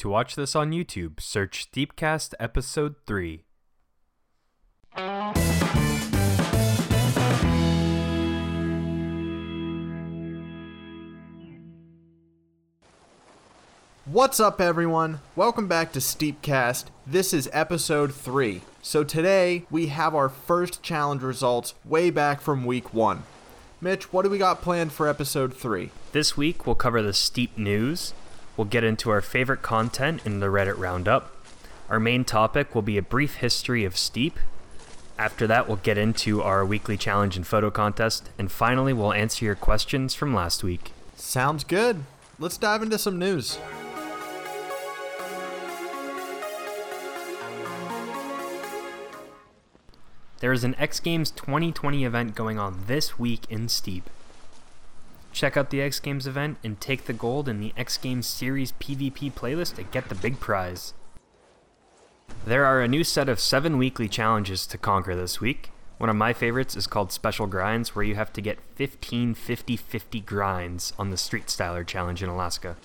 To watch this on YouTube, search Steepcast Episode 3. What's up, everyone? Welcome back to Steepcast. This is Episode 3. So today, we have our first challenge results way back from Week 1. Mitch, what do we got planned for Episode 3? This week, we'll cover the Steep news. We'll get into our favorite content in the Reddit Roundup. Our main topic will be a brief history of Steep. After that, we'll get into our weekly challenge and photo contest. And finally, we'll answer your questions from last week. Sounds good. Let's dive into some news. There is an X Games 2020 event going on this week in Steep. Check out the X Games event and take the gold in the X Games Series PvP playlist and get the big prize. There are a new set of 7 weekly challenges to conquer this week. One of my favorites is called Special Grinds, where you have to get 15 50-50 grinds on the Street Styler Challenge in Alaska.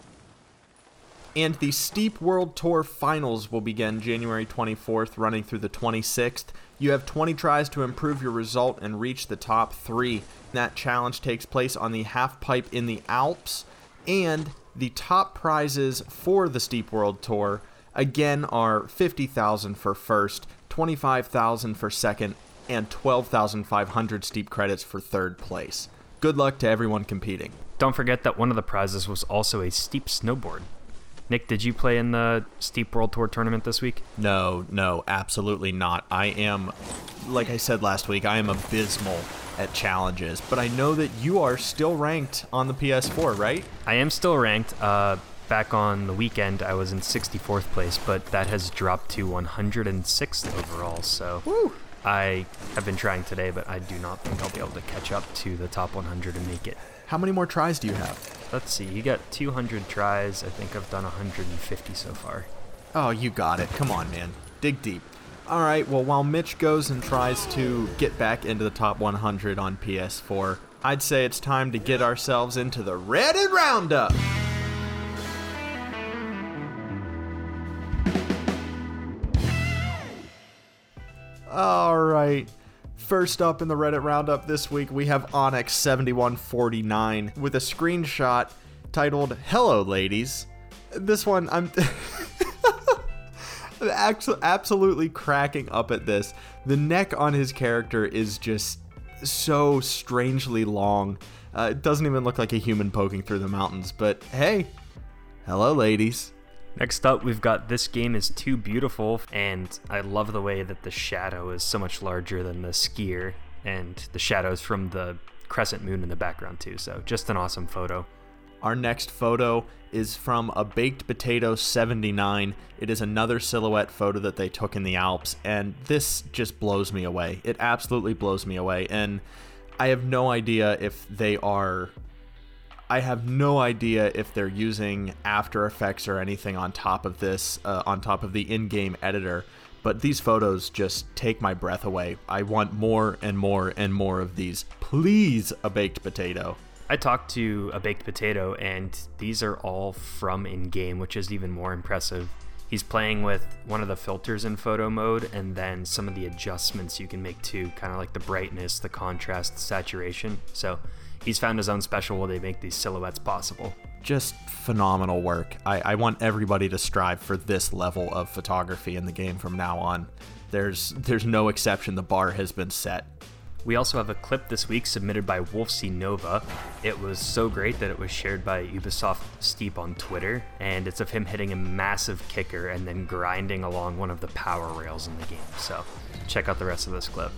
And the Steep World Tour Finals will begin January 24th, running through the 26th. You have 20 tries to improve your result and reach the top 3. That challenge takes place on the half pipe in the Alps. And the top prizes for the Steep World Tour, again, are $50,000 for first, $25,000 for second, and 12,500 Steep credits for third place. Good luck to everyone competing. Don't forget that one of the prizes was also a Steep snowboard. Nick, did you play in the Steep World Tour tournament this week? No, absolutely not. I am, like I said last week, I am abysmal at challenges, but I know that you are still ranked on the PS4, right? I am still ranked. Back on the weekend, I was in 64th place, but that has dropped to 106th overall, so woo! I have been trying today, but I do not think I'll be able to catch up to the top 100 and make it. How many more tries do you have? Let's see, you got 200 tries. I think I've done 150 so far. Oh, you got it. Come on, man. Dig deep. All right, well, while Mitch goes and tries to get back into the top 100 on PS4, I'd say it's time to get ourselves into the Reddit Roundup. All right. First up in the Reddit Roundup this week, we have Onyx7149 with a screenshot titled, "Hello, ladies." This one, I'm absolutely cracking up at this. The neck on his character is just so strangely long. It doesn't even look like a human poking through the mountains, but hey, hello, ladies. Next up, we've got "This game is too beautiful," and I love the way that the shadow is so much larger than the skier, and the shadow's from the crescent moon in the background too, so just an awesome photo. Our next photo is from a baked potato 79. It is another silhouette photo that they took in the Alps, and this just blows me away. It absolutely blows me away, and I have no idea if they are... I have no idea if they're using After Effects or anything on top of this, on top of the in-game editor, but these photos just take my breath away. I want more and more and more of these. Please, a baked potato. I talked to a baked potato, and these are all from in-game, which is even more impressive. He's playing with one of the filters in photo mode, and then some of the adjustments you can make too, kind of like the brightness, the contrast, the saturation. So he's found his own special where they make these silhouettes possible. Just phenomenal work. I want everybody to strive for this level of photography in the game from now on. There's no exception. The bar has been set. We also have a clip this week submitted by Wolfy Nova. It was so great that it was shared by Ubisoft Steep on Twitter, and it's of him hitting a massive kicker and then grinding along one of the power rails in the game. So check out the rest of this clip.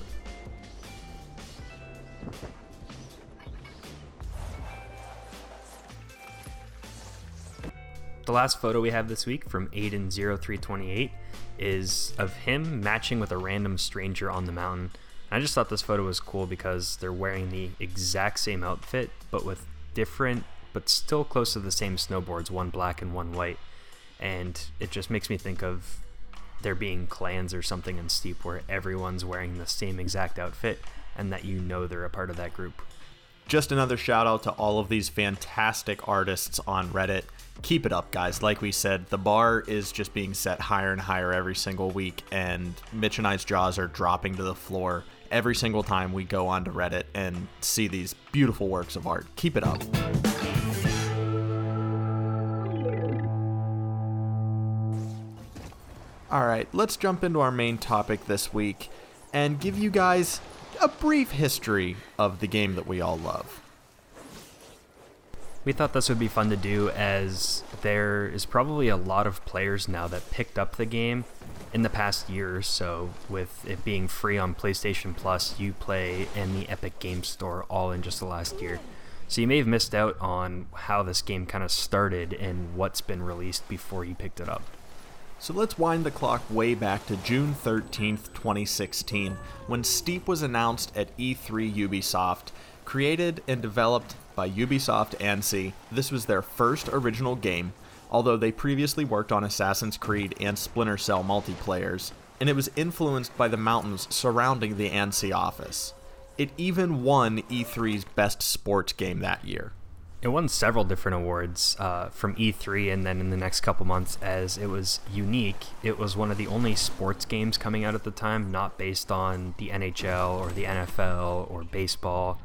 The last photo we have this week from Aiden0328 is of him matching with a random stranger on the mountain. And I just thought this photo was cool because they're wearing the exact same outfit, but with different, but still close to the same snowboards, one black and one white. And it just makes me think of there being clans or something in Steep where everyone's wearing the same exact outfit and that you know they're a part of that group. Just another shout out to all of these fantastic artists on Reddit. keep it up, guys. Like we said, the bar is just being set higher and higher every single week, and Mitch and I's jaws are dropping to the floor every single time we go onto Reddit and see these beautiful works of art. Keep it up. All right, let's jump into our main topic this week and give you guys a brief history of the game that we all love. We thought this would be fun to do, as there is probably a lot of players now that picked up the game in the past year or so. With it being free on PlayStation Plus, Uplay, and the Epic Games Store all in just the last year. So you may have missed out on how this game kind of started and what's been released before you picked it up. So let's wind the clock way back to June 13th, 2016, when Steep was announced at E3 Ubisoft. Created and developed by Ubisoft Annecy, this was their first original game, although they previously worked on Assassin's Creed and Splinter Cell multiplayers, and it was influenced by the mountains surrounding the Annecy office. It even won E3's Best Sports Game that year. It won several different awards from E3 and then in the next couple months, as it was unique. It was one of the only sports games coming out at the time not based on the NHL or the NFL or baseball.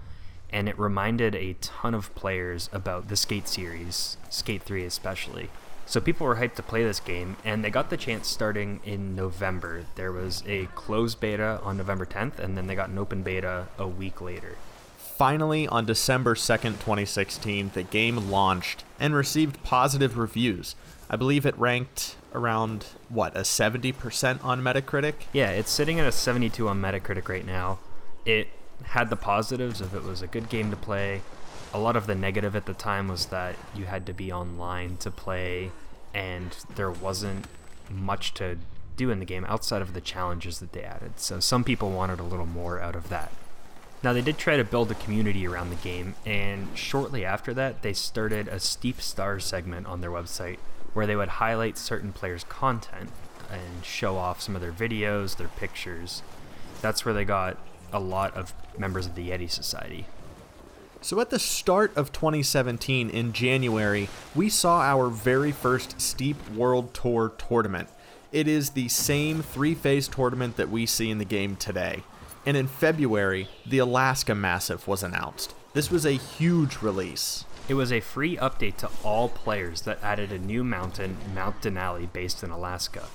And it reminded a ton of players about the Skate series, Skate 3 especially. So people were hyped to play this game, and they got the chance starting in November. There was a closed beta on November 10th, and then they got an open beta a week later. Finally, on December 2nd, 2016, the game launched and received positive reviews. I believe it ranked around, a 70% on Metacritic? Yeah, it's sitting at a 72 on Metacritic right now. It had the positives of it was a good game to play. A lot of the negative at the time was that you had to be online to play, and there wasn't much to do in the game outside of the challenges that they added. So some people wanted a little more out of that. Now, they did try to build a community around the game, and shortly after that, they started a Steep Stars segment on their website where they would highlight certain players' content and show off some of their videos, their pictures. That's where they got a lot of members of the Yeti Society. So at the start of 2017, in January, we saw our very first Steep World Tour tournament. It is the same three-phase tournament that we see in the game today. And in February, the Alaska Massif was announced. This was a huge release. It was a free update to all players that added a new mountain, Mount Denali, based in Alaska.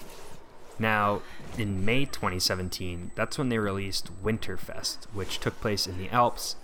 Now, in May 2017, that's when they released Winterfest, which took place in the Alps,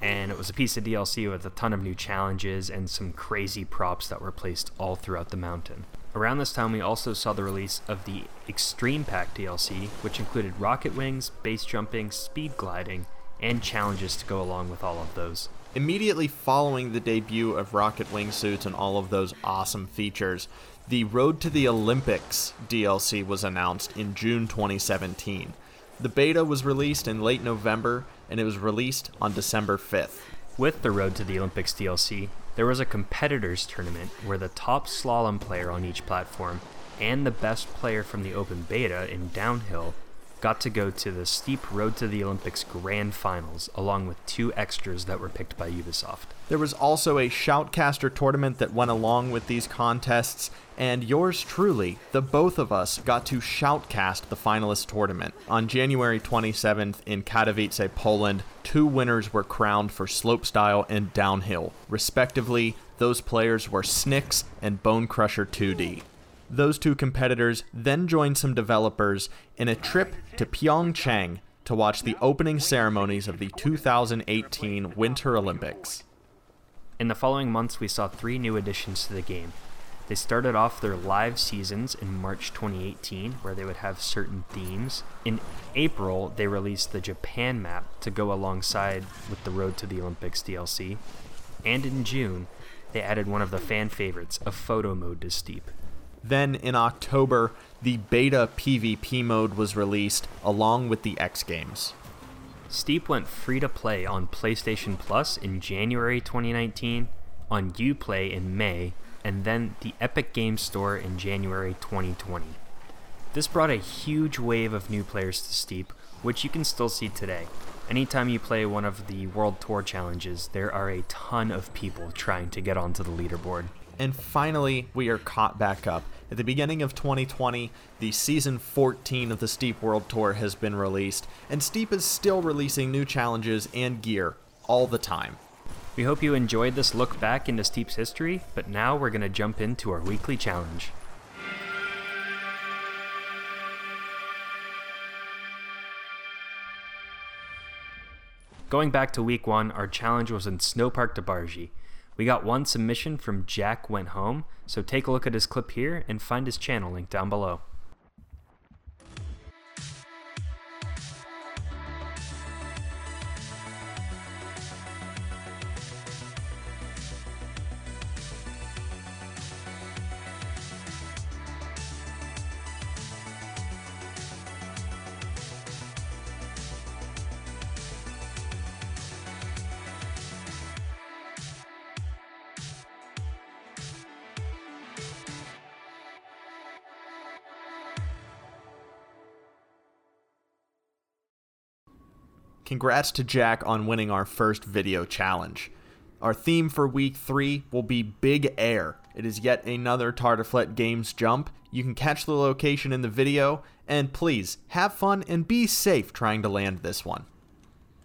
and it was a piece of DLC with a ton of new challenges and some crazy props that were placed all throughout the mountain. Around this time, we also saw the release of the Extreme Pack DLC, which included rocket wings, base jumping, speed gliding, and challenges to go along with all of those. Immediately following the debut of rocket wingsuits and all of those awesome features, the Road to the Olympics DLC was announced in June 2017. The beta was released in late November, and it was released on December 5th. With the Road to the Olympics DLC, there was a competitors tournament where the top slalom player on each platform and the best player from the open beta in downhill got to go to the Steep Road to the Olympics Grand Finals, along with two extras that were picked by Ubisoft. There was also a Shoutcaster tournament that went along with these contests, and yours truly, the both of us, got to shoutcast the finalist tournament. On January 27th in Katowice, Poland, two winners were crowned for slopestyle and downhill. Respectively, those players were Snicks and Bone Crusher 2D. Those two competitors then joined some developers in a trip to Pyeongchang to watch the opening ceremonies of the 2018 Winter Olympics. In the following months, we saw three new additions to the game. They started off their live seasons in March 2018, where they would have certain themes. In April, they released the Japan map to go alongside with the Road to the Olympics DLC. And in June, they added one of the fan favorites, a photo mode to Steep. Then, in October, the beta PvP mode was released, along with the X Games. Steep went free-to-play on PlayStation Plus in January 2019, on Uplay in May, and then the Epic Games Store in January 2020. This brought a huge wave of new players to Steep, which you can still see today. Anytime you play one of the World Tour challenges, there are a ton of people trying to get onto the leaderboard. And finally, we are caught back up. At the beginning of 2020, the Season 14 of the Steep World Tour has been released, and Steep is still releasing new challenges and gear all the time. We hope you enjoyed this look back into Steep's history, but now we're going to jump into our weekly challenge. Going back to week one, our challenge was in Snowpark de Bargy. We got one submission from Jack Went Home, so take a look at his clip here and find his channel link down below. Congrats to Jack on winning our first video challenge. Our theme for week 3 will be Big Air. It is yet another Tartiflet Games jump. You can catch the location in the video, and please have fun and be safe trying to land this one.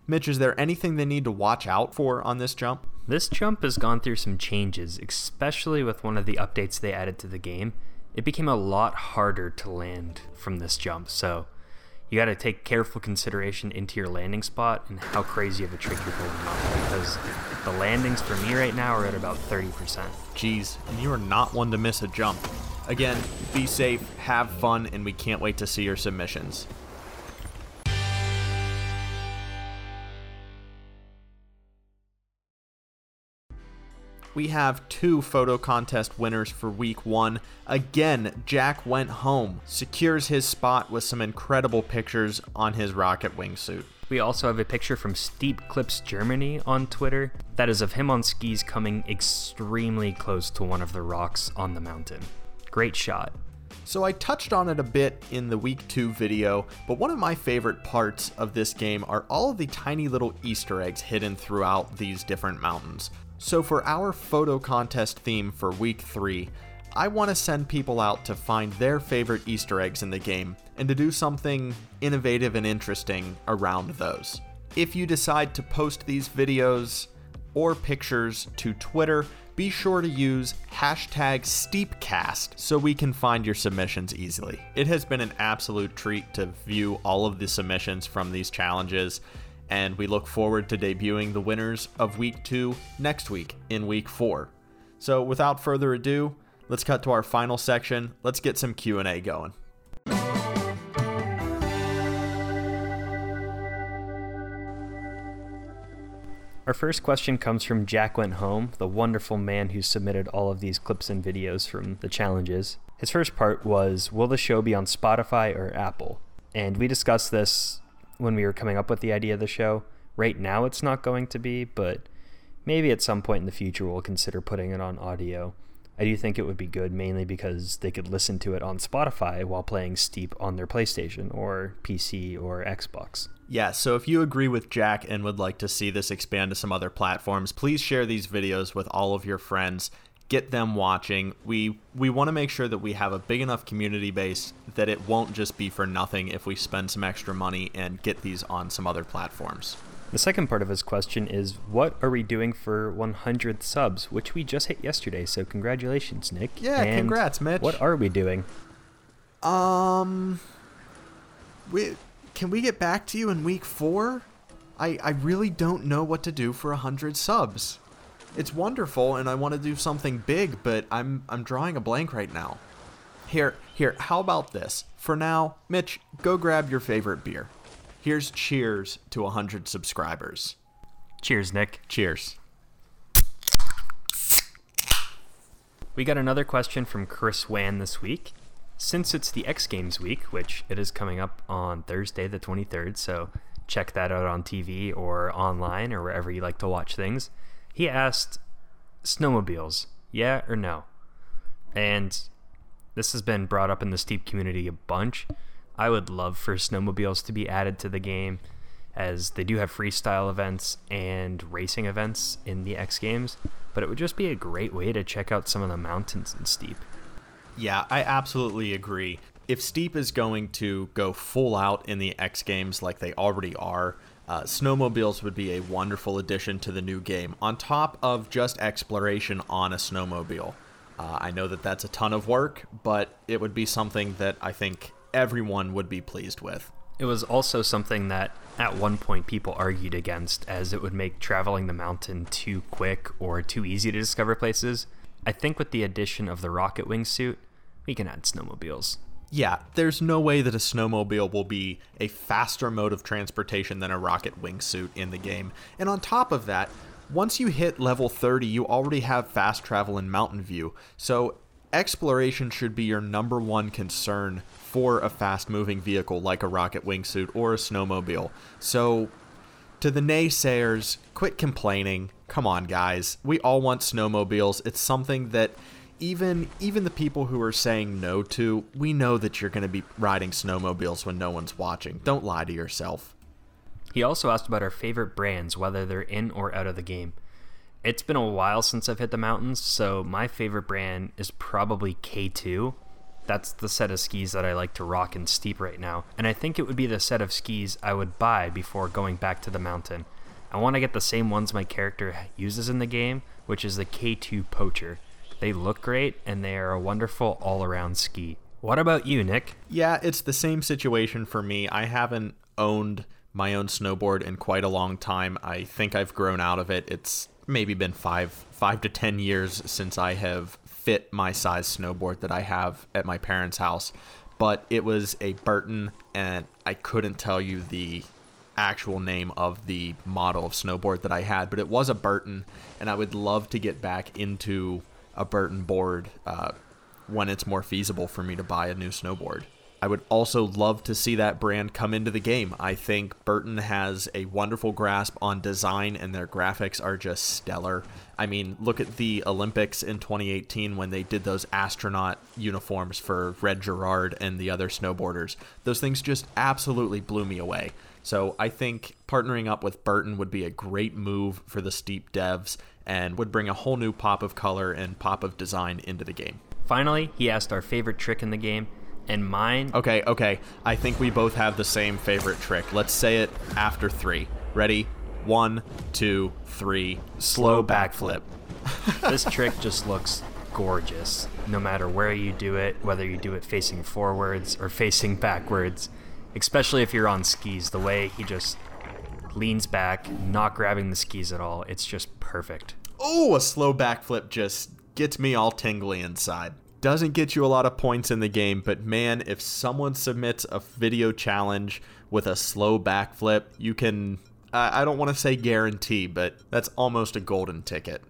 Mitch, is there anything they need to watch out for on this jump? This jump has gone through some changes, especially with one of the updates they added to the game. It became a lot harder to land from this jump, so you got to take careful consideration into your landing spot and how crazy of a trick you're pulling off, because the landings for me right now are at about 30%. Jeez, and you are not one to miss a jump. Again, be safe, have fun, and we can't wait to see your submissions. We have 2 photo contest winners for week 1. Again, Jack Went Home secures his spot with some incredible pictures on his rocket wingsuit. We also have a picture from Steep Clips Germany on Twitter that is of him on skis coming extremely close to one of the rocks on the mountain. Great shot. So I touched on it a bit in the week 2 video, but one of my favorite parts of this game are all of the tiny little Easter eggs hidden throughout these different mountains. So for our photo contest theme for week 3, I want to send people out to find their favorite Easter eggs in the game and to do something innovative and interesting around those. If you decide to post these videos or pictures to Twitter, be sure to use hashtag Steepcast so we can find your submissions easily. It has been an absolute treat to view all of the submissions from these challenges, and we look forward to debuting the winners of week 2 next week in week 4. So without further ado, let's cut to our final section. Let's get some Q&A going. Our first question comes from Jack Went Home, the wonderful man who submitted all of these clips and videos from the challenges. His first part was, will the show be on Spotify or Apple? And we discussed this when we were coming up with the idea of the show. Right now it's not going to be, but maybe at some point in the future we'll consider putting it on audio. I do think it would be good, mainly because they could listen to it on Spotify while playing Steep on their PlayStation or PC or Xbox. Yeah, so if you agree with Jack and would like to see this expand to some other platforms, please share these videos with all of your friends. Get them watching. We want to make sure that we have a big enough community base that it won't just be for nothing if we spend some extra money and get these on some other platforms. The second part of his question is, what are we doing for 100 subs, which we just hit yesterday, so congratulations, Nick. Yeah, and congrats, Mitch. What are we doing? Can we get back to you in week 4? I really don't know what to do for 100 subs. It's wonderful, and I want to do something big, but I'm drawing a blank right now. Here, how about this? For now, Mitch, go grab your favorite beer. Here's cheers to 100 subscribers. Cheers, Nick. Cheers. We got another question from Chris Wan this week. Since it's the X Games week, which it is coming up on Thursday the 23rd, so check that out on TV or online or wherever you like to watch things. He asked, snowmobiles, yeah or no? And this has been brought up in the Steep community a bunch. I would love for snowmobiles to be added to the game, as they do have freestyle events and racing events in the X Games. but it would just be a great way to check out some of the mountains in Steep. Yeah, I absolutely agree. If Steep is going to go full out in the X Games like they already are, snowmobiles would be a wonderful addition to the new game, on top of just exploration on a snowmobile. I know that that's a ton of work, but it would be something that I think everyone would be pleased with. It was also something that at one point people argued against, as it would make traveling the mountain too quick or too easy to discover places. I think with the addition of the rocket wingsuit, we can add snowmobiles. Yeah, there's no way that a snowmobile will be a faster mode of transportation than a rocket wingsuit in the game. And on top of that, once you hit level 30, you already have fast travel in Mountain View. So exploration should be your number one concern for a fast-moving vehicle like a rocket wingsuit or a snowmobile. So to the naysayers, quit complaining. Come on, guys. We all want snowmobiles. It's something that Even the people who are saying no to, we know that you're going to be riding snowmobiles when no one's watching. Don't lie to yourself. He also asked about our favorite brands, whether they're in or out of the game. It's been a while since I've hit the mountains, so my favorite brand is probably K2. That's the set of skis that I like to rock in Steep right now, and I think it would be the set of skis I would buy before going back to the mountain. I want to get the same ones my character uses in the game, which is the K2 Poacher. They look great, and they are a wonderful all-around ski. What about you, Nick? Yeah, it's the same situation for me. I haven't owned my own snowboard in quite a long time. I think I've grown out of it. It's maybe been five to 10 years since I have fit my size snowboard that I have at my parents' house. But it was a Burton, and I couldn't tell you the actual name of the model of snowboard that I had, but it was a Burton, and I would love to get back into a Burton board when it's more feasible for me to buy a new snowboard. I would also love to see that brand come into the game. I think Burton has a wonderful grasp on design, and their graphics are just stellar. I mean, look at the Olympics in 2018 when they did those astronaut uniforms for Red Gerard and the other snowboarders. Those things just absolutely blew me away. So I think partnering up with Burton would be a great move for the Steep devs and would bring a whole new pop of color and pop of design into the game. Finally, he asked our favorite trick in the game, and mine... Okay. I think we both have the same favorite trick. Let's say it after three. Ready? 1, 2, 3. Slow backflip. This trick just looks gorgeous, no matter where you do it, whether you do it facing forwards or facing backwards. Especially if you're on skis, the way he just leans back, not grabbing the skis at all, it's just perfect. Oh, a slow backflip just gets me all tingly inside. Doesn't get you a lot of points in the game, but man, if someone submits a video challenge with a slow backflip, you can, I don't want to say guarantee, but that's almost a golden ticket.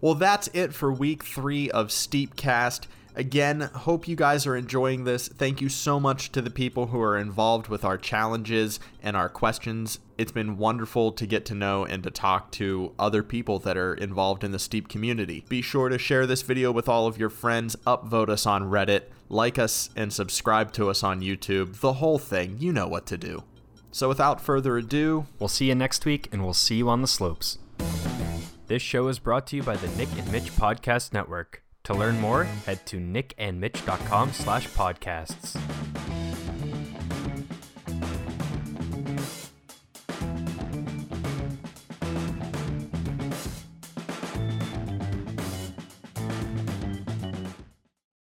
Well, that's it for week 3 of Steepcast. Again, hope you guys are enjoying this. Thank you so much to the people who are involved with our challenges and our questions. It's been wonderful to get to know and to talk to other people that are involved in the Steep community. Be sure to share this video with all of your friends, upvote us on Reddit, like us, and subscribe to us on YouTube. The whole thing, you know what to do. So without further ado, we'll see you next week, and we'll see you on the slopes. This show is brought to you by the Nick and Mitch Podcast Network. To learn more, head to nickandmitch.com/podcasts.